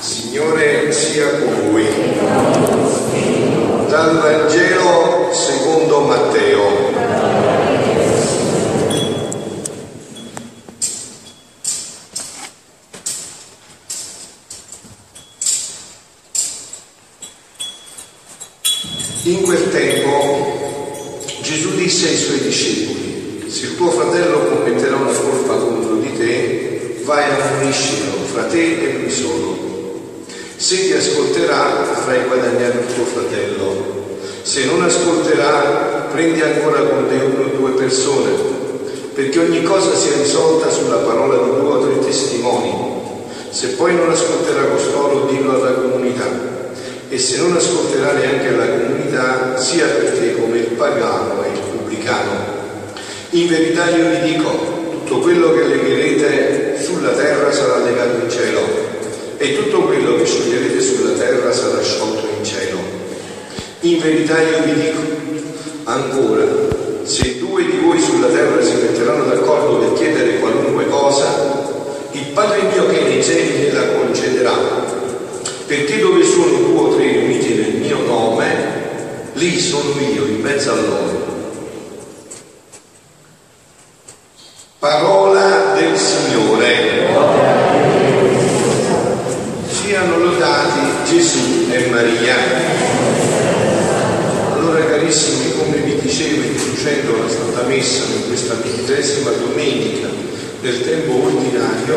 Signore sia con voi. Dal Vangelo secondo Matteo. In quel tempo Gesù disse ai suoi discepoli: se il tuo fratello commetterà una colpa contro di te, vai a puniscilo fra te e lui solo. Se ti ascolterà, farai guadagnare il tuo fratello. Se non ascolterà, prendi ancora con te uno o due persone, perché ogni cosa sia risolta sulla parola di due o tre testimoni. Se poi non ascolterà costoro, dillo alla comunità. E se non ascolterà neanche la comunità, sia per te come il pagano e il pubblicano. In verità io vi dico, tutto quello che legherete sulla terra sarà legato in cielo, e tutto quello che scioglierete sulla terra sarà sciolto in cielo. In verità io vi dico ancora, se due di voi sulla terra si metteranno d'accordo per chiedere qualunque cosa, il Padre mio che è nei cieli gliela concederà, perché dove sono due o tre riuniti nel mio nome, lì sono io in mezzo a loro. Parola del Signore. Siano lodati Gesù e Maria. Allora, carissimi, come vi dicevo introducendo la Santa Messa in questa 23ª domenica del tempo ordinario,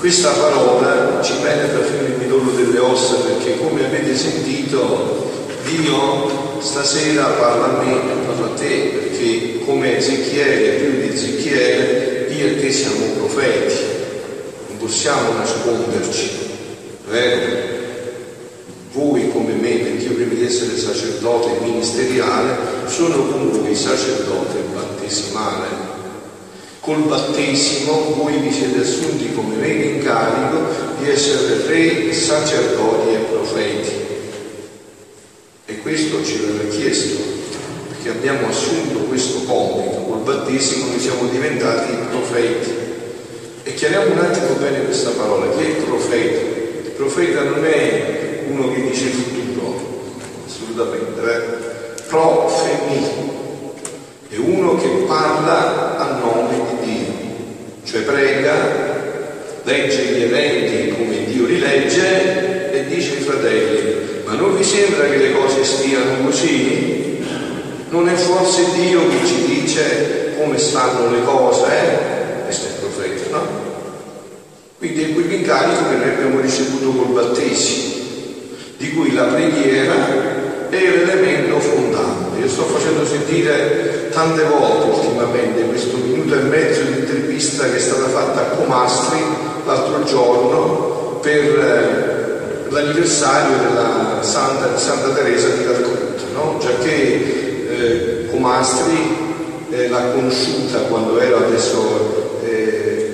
questa parola ci penetra fino al midollo delle ossa, perché come avete sentito Dio stasera parla a me e parla a te, perché come Ezechiele, più di Ezechiele, io e te siamo profeti, non possiamo nasconderci. Voi come me, perché io prima di essere sacerdote ministeriale sono con voi sacerdote battesimale. Col battesimo voi vi siete assunti come me l'incarico di essere re, sacerdoti e profeti, e questo ce l'aveva chiesto, perché abbiamo assunto questo compito. Col battesimo noi siamo diventati profeti. E chiariamo un attimo bene questa parola: chi è il profeta? Il profeta non è uno che dice il futuro, assolutamente, profemi, è uno che parla a nome di Dio, cioè prega, legge gli eventi come Dio li legge e dice ai fratelli: ma non vi sembra che le cose stiano così? Non è forse Dio che ci dice come stanno le cose? Questo è il profeta, no? Quindi è quell'incarico che noi abbiamo ricevuto col battesimo, di cui la preghiera è l'elemento fondante. Io sto facendo sentire tante volte ultimamente questo minuto e mezzo di intervista che è stata fatta a Comastri l'altro giorno per l'anniversario della Santa Teresa di Calcutta, no? Già che Comastri l'ha conosciuta quando era adesso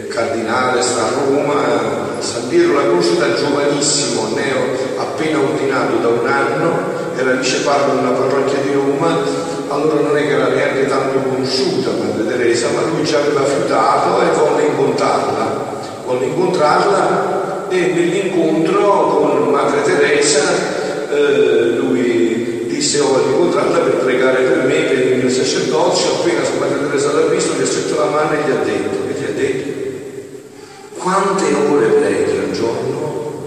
cardinale, sta a Roma. San Piero l'ha conosciuta giovanissimo, neo appena ordinato da un anno, era viceparroco di una parrocchia di Roma. Allora non è che era neanche tanto conosciuta Madre Teresa, ma lui ci aveva fiutato e volle incontrarla, e nell'incontro con Madre Teresa lui disse: oh, voglio incontrarla per pregare per me, per il mio sacerdozio. Appena Madre Teresa l'ha visto, gli ha stretto la mano e gli ha detto quante ore preghi al giorno?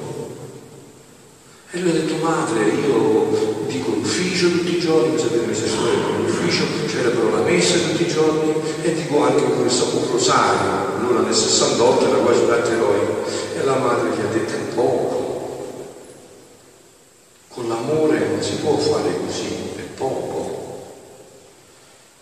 E lui ha detto: madre, io dico l'ufficio tutti i giorni, sapete, mi sacerdoti con l'ufficio, c'era la messa tutti i giorni, e dico anche con il Santo Rosario. Allora nel 68 era quasi un atteroide, e la madre gli ha detto: è poco, con l'amore non si può fare così, è poco.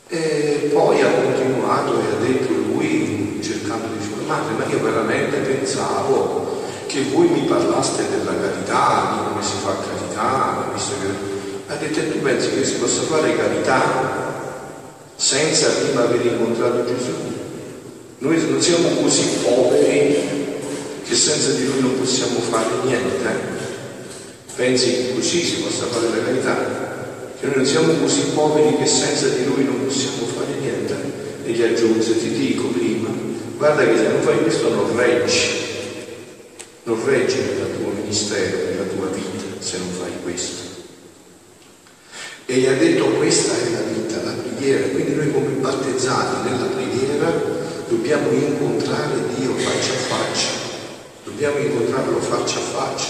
E poi ha continuato e ha detto lui, cercando di fare: madre, ma io veramente pensavo che voi mi parlaste della carità, di come si fa carità, visto che... ha detto: e tu pensi che si possa fare carità senza prima aver incontrato Gesù? Noi non siamo così poveri che senza di lui non possiamo fare niente. Pensi che così si possa fare la carità? Che noi non siamo così poveri che senza di lui non possiamo fare niente? E gli aggiunse: ti dico prima, guarda che se non fai questo non reggi, non regge nel tuo ministero, nella tua vita, se non fai questo. E gli ha detto: questa è la vita, la preghiera. Quindi noi, come battezzati nella preghiera, dobbiamo incontrare Dio faccia a faccia, dobbiamo incontrarlo faccia a faccia.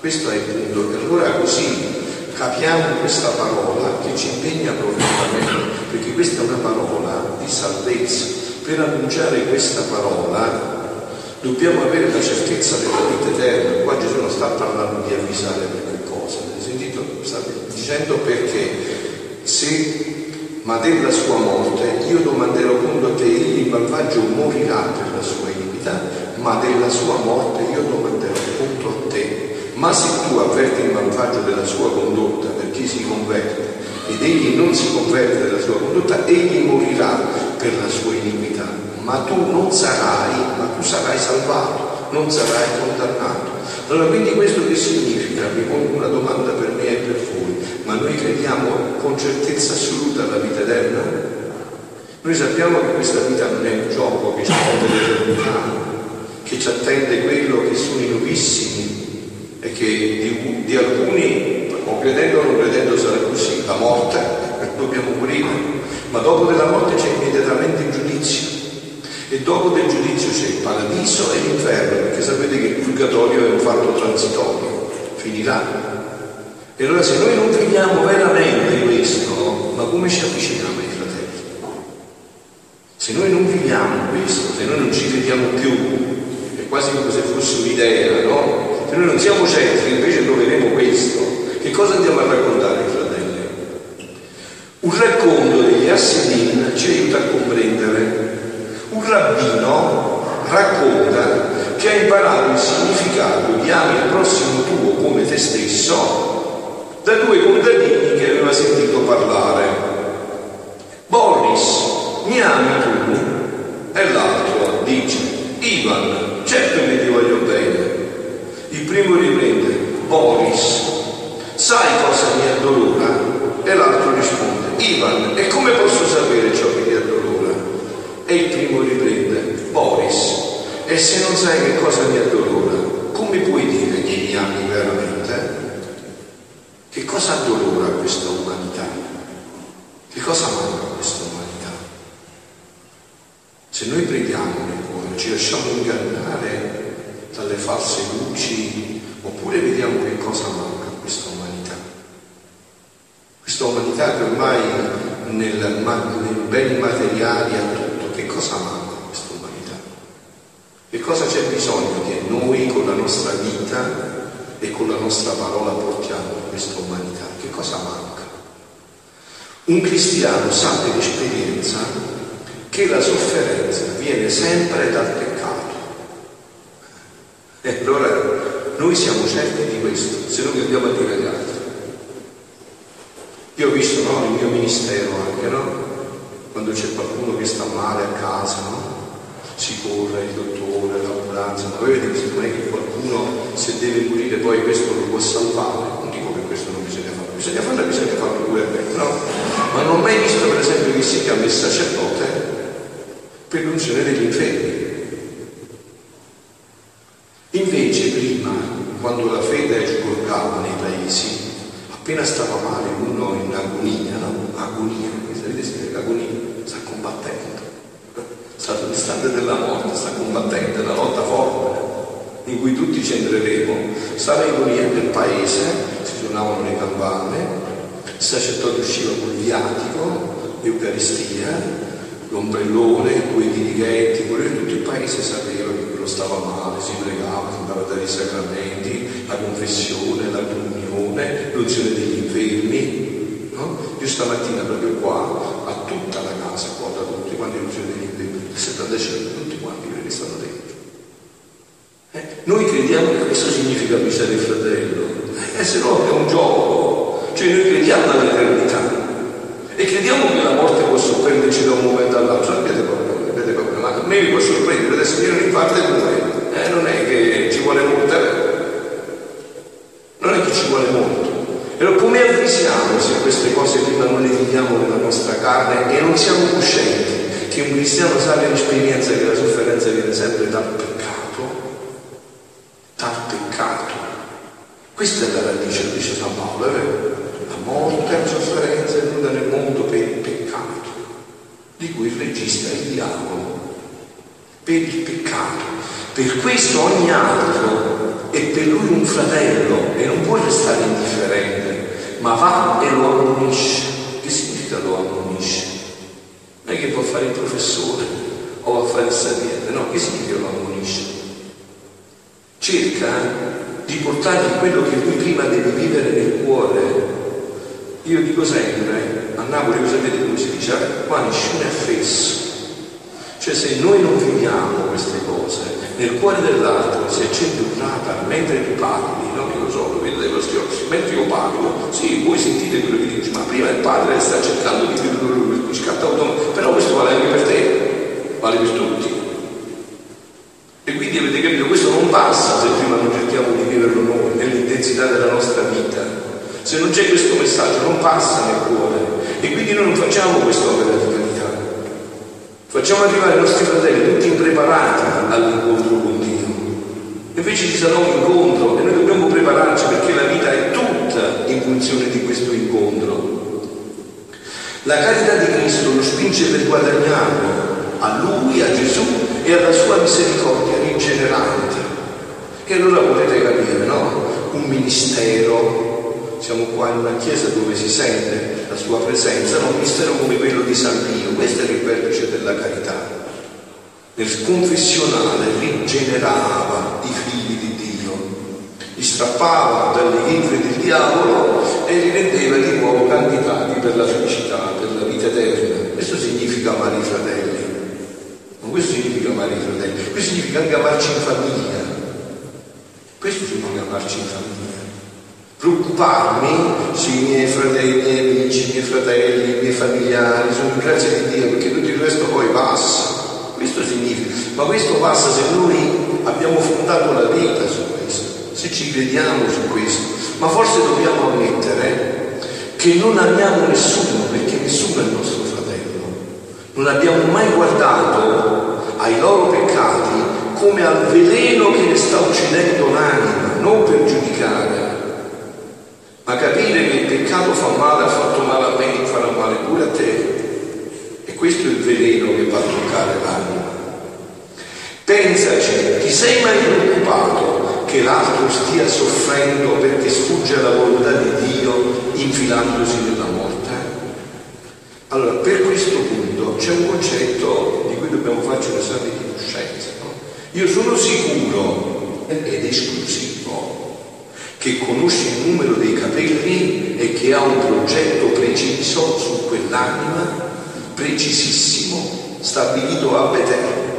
Questo è il punto. E allora così capiamo questa parola che ci impegna profondamente, perché questa è una parola di salvezza. Per annunciare questa parola dobbiamo avere la certezza della vita eterna. Qua Gesù non sta parlando di avvisare per qualcosa, avete sentito? Sta dicendo perché se ma della sua morte io domanderò conto a te, il malvagio morirà per la sua iniquità, ma della sua morte io domanderò conto a te. Ma se tu avverti il malvagio della sua condotta, perché si converte, ed egli non si converte della sua condotta, egli morirà per la sua iniquità, ma tu non sarai, ma tu sarai salvato, non sarai condannato. Allora, quindi questo che significa? Mi pongo una domanda per me e per voi: ma noi crediamo con certezza assoluta alla vita eterna? Noi sappiamo che questa vita non è un gioco che ci attende l'eternità, che ci attende quello che sono i novissimi, e che di alcuni, o credendo o non credendo, sarà così: la morte, dobbiamo morire, ma dopo della morte c'è immediatamente il giudizio, e dopo del giudizio c'è il paradiso e l'inferno, perché sapete che il purgatorio è un fatto transitorio, finirà. E allora, se noi non viviamo veramente questo, ma come ci avviciniamo ai fratelli? Se noi non viviamo questo, se noi non ci crediamo più, è quasi come se fosse un'idea, no? Se noi non siamo certi, invece troveremo questo. Che cosa andiamo a raccontare, fratelli? Un racconto degli Hassidim ci aiuta a comprendere. Un rabbino racconta che ha imparato il significato di ami il prossimo tuo come te stesso da due contadini che aveva sentito parlare. Boris, mi ami tu? E l'altro dice: Ivan, certo che ti voglio bene. Il primo riprende: Boris, sai cosa mi addolora? E l'altro risponde: Ivan, e come posso sapere ciò che ti addolora? E il primo riprende: Boris, e se non sai che cosa mi addolora, come puoi dire che mi ami veramente? Che cosa addolora questa umanità? Che cosa manca questa umanità? Se noi preghiamo nel cuore, ci lasciamo ingannare dalle false luci, oppure vediamo che cosa manca a questa umanità. Questa umanità che ormai nei beni materiali ha tutto. Che cosa manca a questa umanità? Che cosa c'è bisogno che noi con la nostra vita e con la nostra parola portiamo a questa umanità? Che cosa manca? Un cristiano sa per esperienza che la sofferenza viene sempre dal peccato. E allora noi siamo certi di questo, se non che andiamo a dire agli altri. Io ho visto, no, il mio ministero anche, no? Quando c'è qualcuno che sta male a casa, no? Si corre, il dottore, l'ambulanza, ma voi vedete, non è che qualcuno, se deve morire, poi questo lo può salvare. Non dico che questo non bisogna farlo, bisogna farlo pure bene, no? Ma non ho mai visto, per esempio, che si chiama il sacerdote per l'unzione degli infermi. Invece prima, quando la fede sgorgava nei paesi, appena stava male uno in agonia, no? Agonia, sapete se l'agonia sta combattendo, sta distante della morte, sta combattendo, è una lotta forte in cui tutti ci entreremo. Stava in agonia nel paese, si suonavano le campane, il sacerdote usciva con il viatico, l'eucaristia, l'ombrellone, due dirigetti, tutto il paese sapeva che quello stava male, si pregava, si andava a dare i sacramenti, la confessione, la comunione, l'unzione degli infermi, no? Io stamattina proprio qua, a tutta la casa, qua da tutti quanti l'unzione degli infermi, 75, tutti quanti quelli che stanno dentro. Noi crediamo che questo significa avvisare il fratello, e se no è un gioco, cioè noi crediamo all'eternità. E crediamo che la morte può sorprenderci da un momento all'altro. Sapete proprio, ma a me mi può sorprendere, adesso io in parte come non è che ci vuole molto, non è che ci vuole molto. E allora come avvisiamo se queste cose prima non le viviamo nella nostra carne e non siamo coscienti che un cristiano sa l'esperienza che la sofferenza viene sempre dal peccato? arte incarto. Questa è la radice, dice San Paolo, è vero? La morte, la sofferenza è venuta nel mondo per il peccato, di cui il regista è il diavolo, per il peccato. Per questo ogni altro è per lui un fratello e non può restare indifferente, ma va e lo ammonisce. Che significa lo ammonisce? Non è che può fare il professore o va a fare il sapiente, no, che significa lo ammonisce? Cerca di portargli quello che lui prima deve vivere nel cuore. Io dico sempre, a Napoli lo sapete come si dice, qua nessuno è fesso. Cioè se noi non viviamo queste cose, nel cuore dell'altro si accende un radar mentre tu parli, non io lo so, lo vedo dai vostri occhi, mentre io parlo, sì, voi sentite quello che dici, ma prima il padre sta cercando di dire quello che scatta autonomo, però questo vale anche per te, vale per tutti. E quindi avete capito, questo non passa se prima non cerchiamo di viverlo noi, nell'intensità della nostra vita. Se non c'è questo messaggio non passa nel cuore. E quindi noi non facciamo quest'opera di carità. Facciamo arrivare i nostri fratelli tutti impreparati all'incontro con Dio. Invece ci sarà un incontro e noi dobbiamo prepararci perché la vita è tutta in funzione di questo incontro. La carità di Cristo lo spinge per guadagnarlo, a Lui, a Gesù e alla sua misericordia rigenerante. E allora potete capire, no? Un ministero, siamo qua in una chiesa dove si sente la sua presenza, ma un ministero come quello di San Pio, questo era il vertice della carità. Nel confessionale rigenerava i figli di Dio, li strappava dalle vite del diavolo e li rendeva di nuovo candidati per la felicità, per la vita eterna. Questo significa amare i fratelli. Questo significa amare i fratelli, questo significa anche amarci in famiglia, questo significa amarci in famiglia, preoccuparmi sui miei fratelli, i miei amici, i miei fratelli, i miei familiari, sono grazie di Dio perché tutto il resto poi passa, questo significa, ma questo passa se noi abbiamo fondato la vita su questo, se ci crediamo su questo, ma forse dobbiamo ammettere che non amiamo nessuno perché nessuno è il nostro fratello. Non abbiamo mai guardato ai loro peccati come al veleno che ne sta uccidendo l'anima, non per giudicare, ma capire che il peccato fa male, ha fatto male a me, farà male pure a te. E questo è il veleno che va a toccare l'anima. Pensaci, ti sei mai preoccupato che l'altro stia soffrendo perché sfugge alla volontà di Dio infilandosi nella morte? Allora, per questo punto c'è un concetto di cui dobbiamo farci un esame di coscienza, no? Io sono sicuro ed esclusivo che conosce il numero dei capelli e che ha un progetto preciso su quell'anima, precisissimo, stabilito a vedere.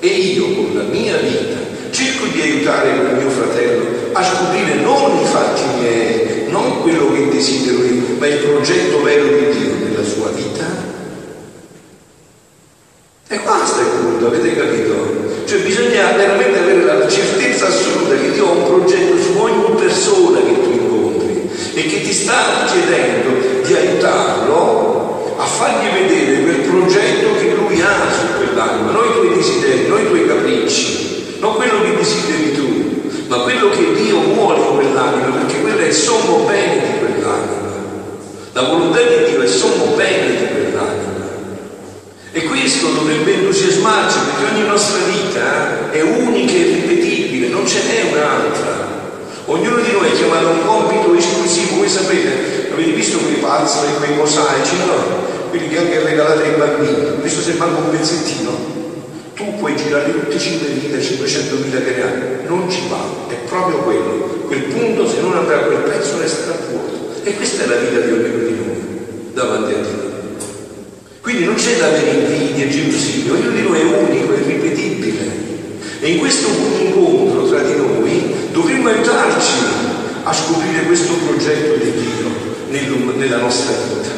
E io con la mia vita cerco di aiutare il mio fratello a scoprire non i fatti miei, non quello che desidero io, ma il progetto vero di Dio nella sua vita. E basta il punto, avete capito? Cioè bisogna veramente avere la certezza assoluta che Dio ha un progetto su ogni persona che tu incontri e che ti sta chiedendo di aiutarlo a fargli vedere quel progetto che lui ha su quell'anima, non i tuoi desideri, non i tuoi capricci, non quello che desideri tu, ma quello che Dio vuole in quell'anima, perché quello è il sommo bene di quell'anima. La volontà di Dio è il sommo bene di quell'anima. E questo dovrebbe entusiasmarci, perché ogni nostra vita è unica e ripetibile, non ce n'è un'altra. Ognuno di noi è chiamato a un compito esclusivo, voi sapete, avete visto quei puzzle, quei mosaici, no? Quelli che anche regalate ai bambini, questo sembra un pezzettino. Tu puoi girare tutti i 5.000, 500.000 che ne hai, non ci va, è proprio quello, quel punto se non andrà quel pezzo resterà vuoto. E questa è la vita di ognuno di noi davanti a Dio. Quindi non c'è da avere invidia, gelosia, ognuno di noi è unico, è irripetibile. E in questo incontro tra di noi dovremmo aiutarci a scoprire questo progetto di Dio nella nostra vita.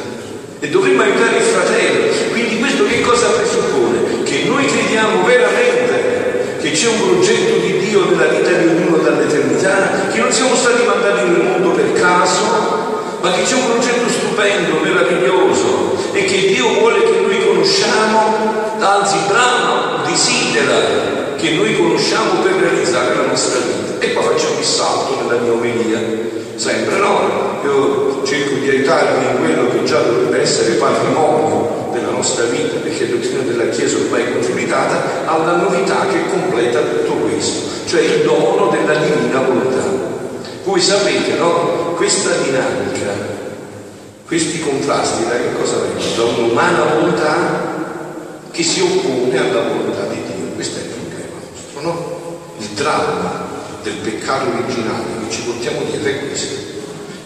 E dovremmo aiutare il fratello. Quindi questo che cosa presuppone? Che noi crediamo veramente che c'è un progetto di Dio nella vita di ognuno dall'eternità, che non siamo stati mandati nel mondo per caso, ma che c'è un progetto stupendo, meraviglioso, e che Dio vuole che noi conosciamo, anzi brama, desidera che noi conosciamo per realizzare la nostra vita. la mia omelia, sempre no, io cerco di aiutarmi in quello che già dovrebbe essere patrimonio della nostra vita, perché la dottrina della Chiesa ormai è consolidata, alla novità che completa tutto questo, cioè il dono della divina volontà. Voi sapete, no? Questa dinamica, questi contrasti, da che cosa vengono? Da un'umana volontà che si oppone alla volontà di Dio. Questo è il problema nostro, no? Il dramma del peccato originale che ci portiamo dietro è questo.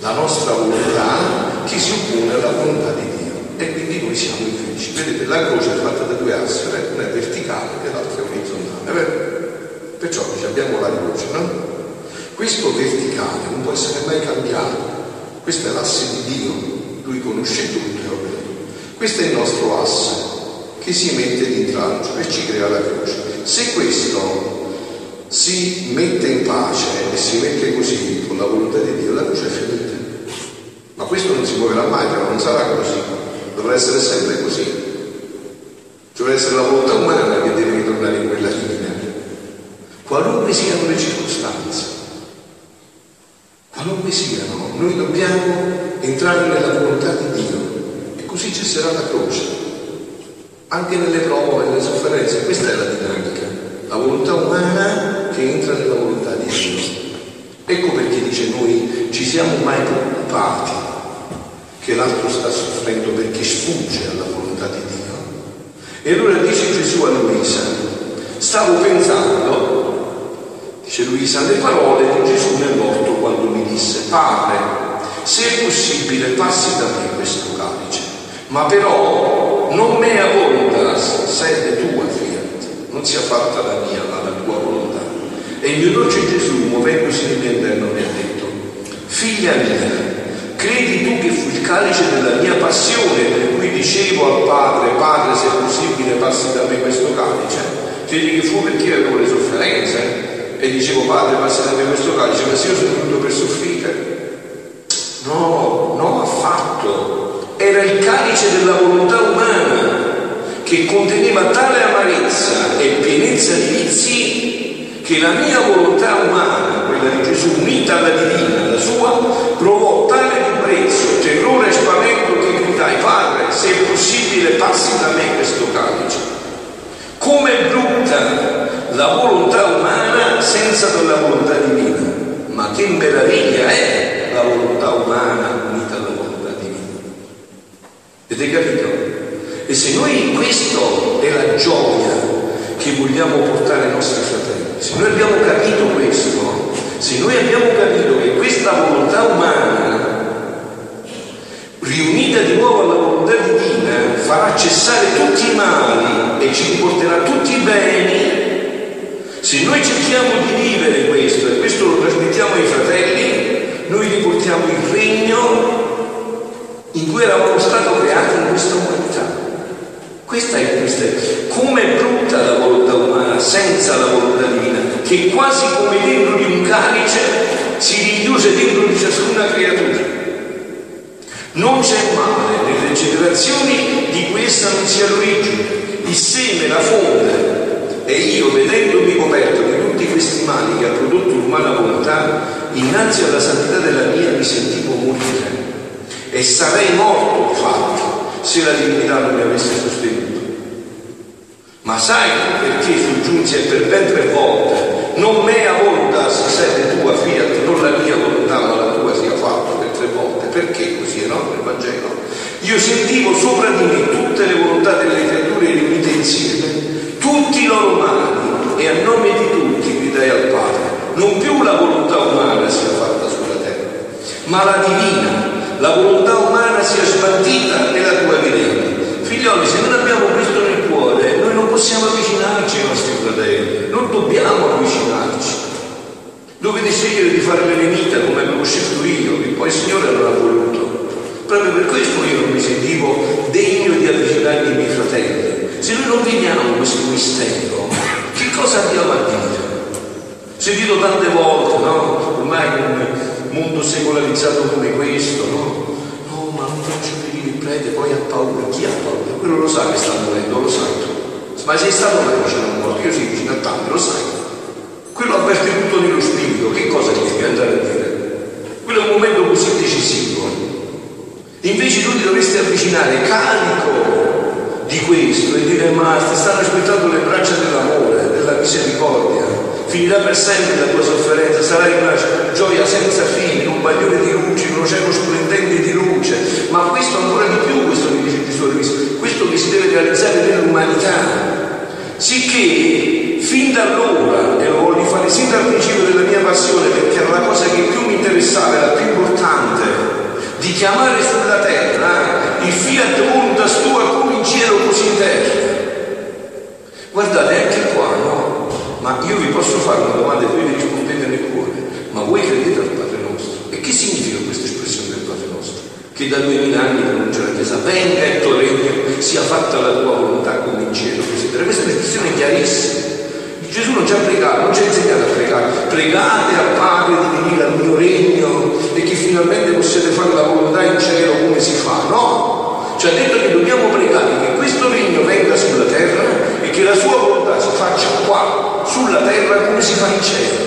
La nostra volontà che si oppone alla volontà di Dio. E quindi noi siamo infelici. Vedete, la croce è fatta da due assi, una è verticale e l'altra è orizzontale. Perciò abbiamo la croce, no? Questo verticale non può essere mai cambiato, questo è l'asse di Dio, Lui conosce tutto e opera tutto. Questo è il nostro asse che si mette di intralcio e ci crea la croce. Se questo si mette in pace e si mette così con la volontà di Dio, la croce è finita. Ma questo non si muoverà mai, però non sarà così, dovrà essere sempre così. Ci dovrà essere la volontà umana che deve ritornare in quella linea, qualunque siano le circostanze. Qualunque siano, noi dobbiamo entrare nella volontà di Dio e così cesserà la croce, anche nelle prove, nelle sofferenze. Questa è la dinamica, la volontà umana che entra nella volontà di Dio. Ecco perché dice noi ci siamo mai preoccupati che l'altro sta soffrendo perché sfugge alla volontà di Dio. E allora dice Gesù a Luisa, stavo pensando, dice Luisa, le parole di Gesù nell'orto quando mi disse, Padre, se è possibile passi da me questo calice, ma però non mea voluntas, sed tua fiat, non sia fatta la mia ma la tua volontà. E il mio dolce Gesù, muovendosi nel mio interno, mi ha detto, figlia mia, credi tu che fu il calice della mia passione per cui dicevo al Padre, Padre, se è possibile passi da me questo calice? Credi che fu perché avevo le sofferenze? E dicevo, Padre, passa da me questo calice, ma se io sono venuto per soffrire? No, non affatto. Era il calice della volontà umana che conteneva tale amarezza e pienezza di vizi che la mia volontà umana, quella di Gesù, unita alla divina, la sua, provò tale ribrezzo, terrore e spavento che gridai, Padre, se è possibile passi da me questo calice. Come è brutta la volontà umana senza la volontà divina, ma che meraviglia è la volontà umana unita alla volontà divina. Avete capito? E se noi, questo è la gioia che vogliamo portare ai nostri fratelli, se noi abbiamo capito questo, se noi abbiamo capito che questa volontà umana riunita di nuovo alla volontà divina farà cessare tutti i mali e ci riporterà tutti i beni. Se noi cerchiamo di vivere questo, e questo lo trasmettiamo ai fratelli, noi riportiamo il regno in cui eravamo stati creati in questa umanità. Questa è il mistero. Come è brutta la volontà umana senza la volontà divina, che quasi come dentro di un calice si rinchiuse dentro di ciascuna creatura. Non c'è male nelle generazioni di questa non sia l'origine, il seme, la fonte. E io, vedendomi coperto di tutti questi mali che ha prodotto l'umana volontà, innanzi alla santità della mia mi sentivo morire. E sarei morto, infatti, se la divinità non mi avesse sostenuto. Ma sai perché soggiunse per ben 3 volte, non mea voluntas, sed tua fiat, non la mia volontà, ma la tua sia fatta per 3 volte. Perché così, no? Nel Vangelo. Io sentivo sopra di me tutte le volontà delle creature riunite insieme, tutti i loro mali, e a nome di tutti gridai al Padre, non più la volontà umana sia fatta sulla terra, ma la divina, la volontà umana sia spartita nella tua vivente. Figlioli, se non abbiamo questo nel cuore, noi non possiamo avvicinarci ai nostri fratelli, non dobbiamo avvicinarci. Dovete scegliere di fare l'eremita come avevo scelto io, che poi il Signore non ha voluto. Proprio per questo io non mi sentivo degno di avvicinarmi ai miei fratelli. Se noi non vediamo questo mistero, che cosa andiamo a dire? Ho sentito tante volte, no? Ormai in un mondo secolarizzato come questo, no? No, ma non faccio venire il prete, poi ha paura. Chi ha paura? Quello lo sa che sta morendo, lo sai tu. Ma sei stato mai vicino a un morto? Io sono vicino a tanti, lo sai. Quello avverte tutto nello spirito, che cosa ti devi andare a dire? semplici simboli. Invece tu ti dovresti avvicinare carico di questo e dire: ma ti stanno aspettando le braccia dell'amore, della misericordia, finirà per sempre la tua sofferenza, sarai una gioia senza fine, un bagliore di luce, un oceano splendente di luce. Ma questo ancora di più, questo che dice Gesù Cristo, questo che si deve realizzare nell'umanità, sicché fin da allora, e lo voglio fare sin dal principio della mia passione, perché era la cosa che più mi interessava, era la più importante, di chiamare sulla terra il fiat mundas tua cum in cielo così in terra. Guardate, anche qua, no? Ma io vi posso fare una domanda e voi mi rispondete nel cuore: ma voi credete al Padre nostro? E che significa questa espressione del Padre nostro? Che da 2000 anni pronuncia la Chiesa: venga il tuo regno, sia fatta la tua volontà come in cielo così in terra. Questa è un'espressione chiarissima. Gesù non ci ha pregato, non ci ha insegnato a pregare: pregate al Padre di venire al mio regno e che finalmente possiate fare la volontà in cielo come si fa. No, ci ha detto che dobbiamo pregare che questo regno venga sulla terra e che la sua volontà si faccia qua sulla terra come si fa in cielo.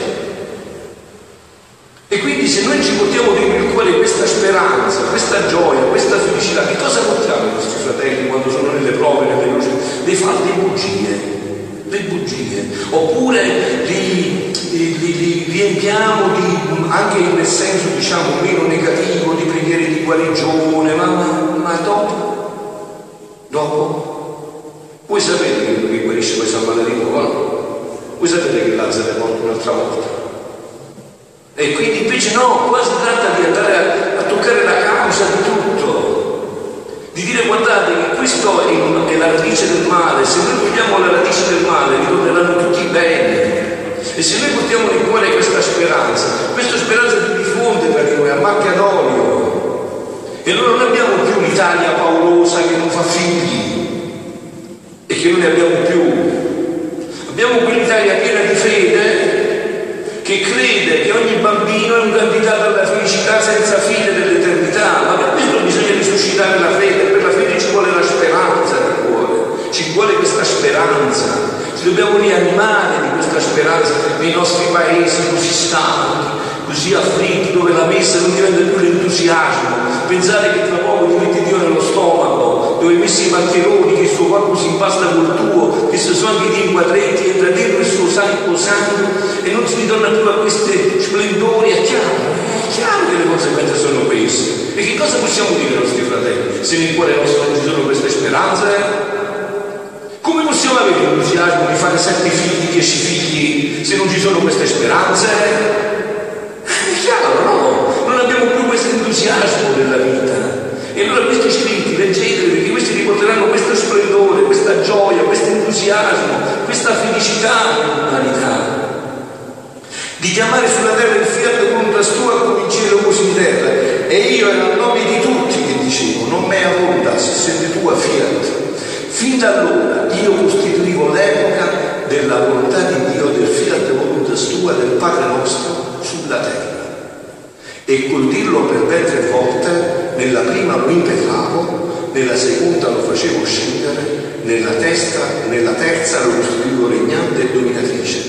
E quindi se noi ci portiamo dentro il cuore questa speranza, questa gioia, questa felicità, che cosa portiamo ai nostri fratelli quando sono nelle prove, nelle luci? Dei fatti, le bugie, oppure li riempiamo di, anche nel senso diciamo meno negativo, di preghiere di guarigione, ma dopo, voi sapete che lui guarisce poi San Valentino, no? Voi sapete che Lazzaro è morto un'altra volta. E quindi invece no, qua si tratta di andare a toccare la causa di tutto, di dire: guardate che questo è la radice del male, se noi vogliamo la radice del male ritorneranno tutti bene. E se noi portiamo nel cuore questa speranza si diffonde per noi a macchia d'olio, e allora non abbiamo più l'Italia paurosa che non fa figli e che non ne abbiamo più, abbiamo quell'Italia piena di fede che crede che ogni bambino è un candidato alla felicità senza fine dell'eternità. Ma per questo bisogna risuscitare la fede, per la fede ci vuole la speranza nel cuore, ci vuole questa speranza, ci dobbiamo rianimare di questa speranza nei nostri paesi così stanchi, così afflitti, dove la messa non diventa più l'entusiasmo, pensare che tra poco ti metti Dio nello stomaco, dove hai messo i maccheroni, che il suo corpo si impasta col tuo, che se sono anche i quadretti entra dentro il suo sacco sangue e non si ritorna più a questi splendori. È chiaro che le conseguenze sono queste. E che cosa possiamo dire ai nostri fratelli se nel cuore nostro non ci sono queste speranze? Come possiamo avere l'entusiasmo di fare 7 figli, 10 figli se non ci sono queste speranze? È chiaro, no? Non abbiamo più questo entusiasmo della vita. E allora questi scritti, leggeteli, perché questi ti porteranno questo splendore, questa gioia, questo entusiasmo, questa felicità dell'umanità. Di chiamare sulla terra il fiat mundas tua come in cielo così in terra. E io ero a nome di tutti che dicevo: non mea voluntas, sed tua fiat. Fin da allora io costituivo l'epoca della volontà di Dio, del fiat voluntas tua, del Padre nostro sulla terra. E col dirlo per ben 3 volte, nella prima lo impetavo, nella seconda lo facevo scendere, nella terza lo costituivo regnante e dominatrice.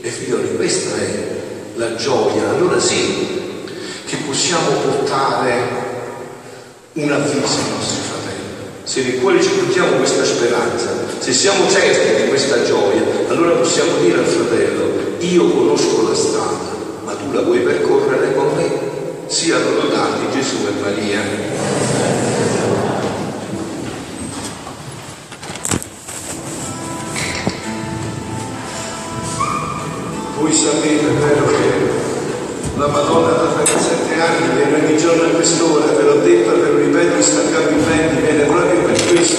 E figlioli, questa è la gioia, allora sì, che possiamo portare un avviso ai nostri fratelli. Se nel cuore ci portiamo questa speranza, se siamo certi di questa gioia, allora possiamo dire al fratello: io conosco la strada, ma tu la vuoi percorrere con me? Siano lodati Gesù e Maria. Voi sapete, vero, che la Madonna da 37 anni viene ogni giorno a quest'ora, ve l'ho detto, ve lo ripeto, staccato in venti, viene proprio per questo,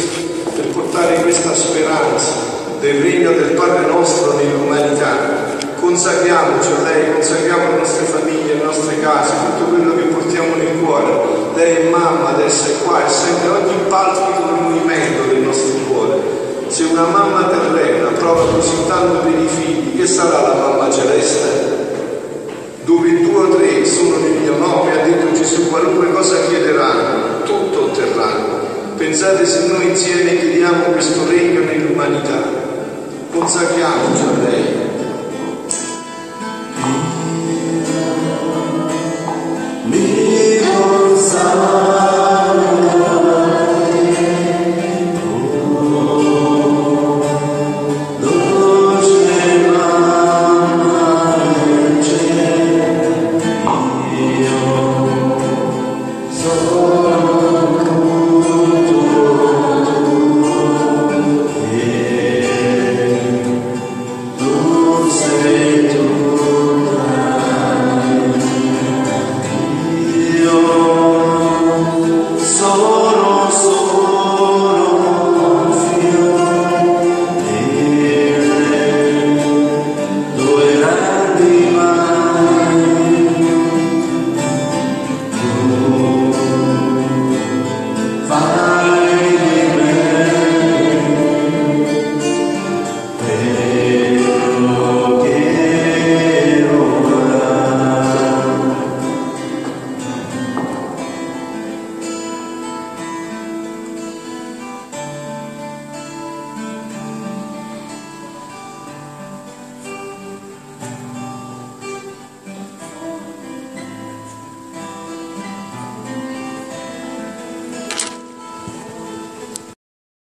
per portare questa speranza del regno del Padre nostro nell'umanità. Consacriamoci a lei, consacriamo le nostre famiglie, le nostre case, tutto quello che portiamo nel cuore. Lei è mamma, adesso è qua, e sente ogni palpito del movimento del nostro cuore. Se una mamma terrena prova così tanto per i figli, che sarà la mamma celeste? Dove 2 o 3 sono nel mio nome, ha detto Gesù, qualunque cosa chiederanno, tutto otterranno. Pensate se noi insieme chiediamo questo regno nell'umanità. Consacriamoci a lei.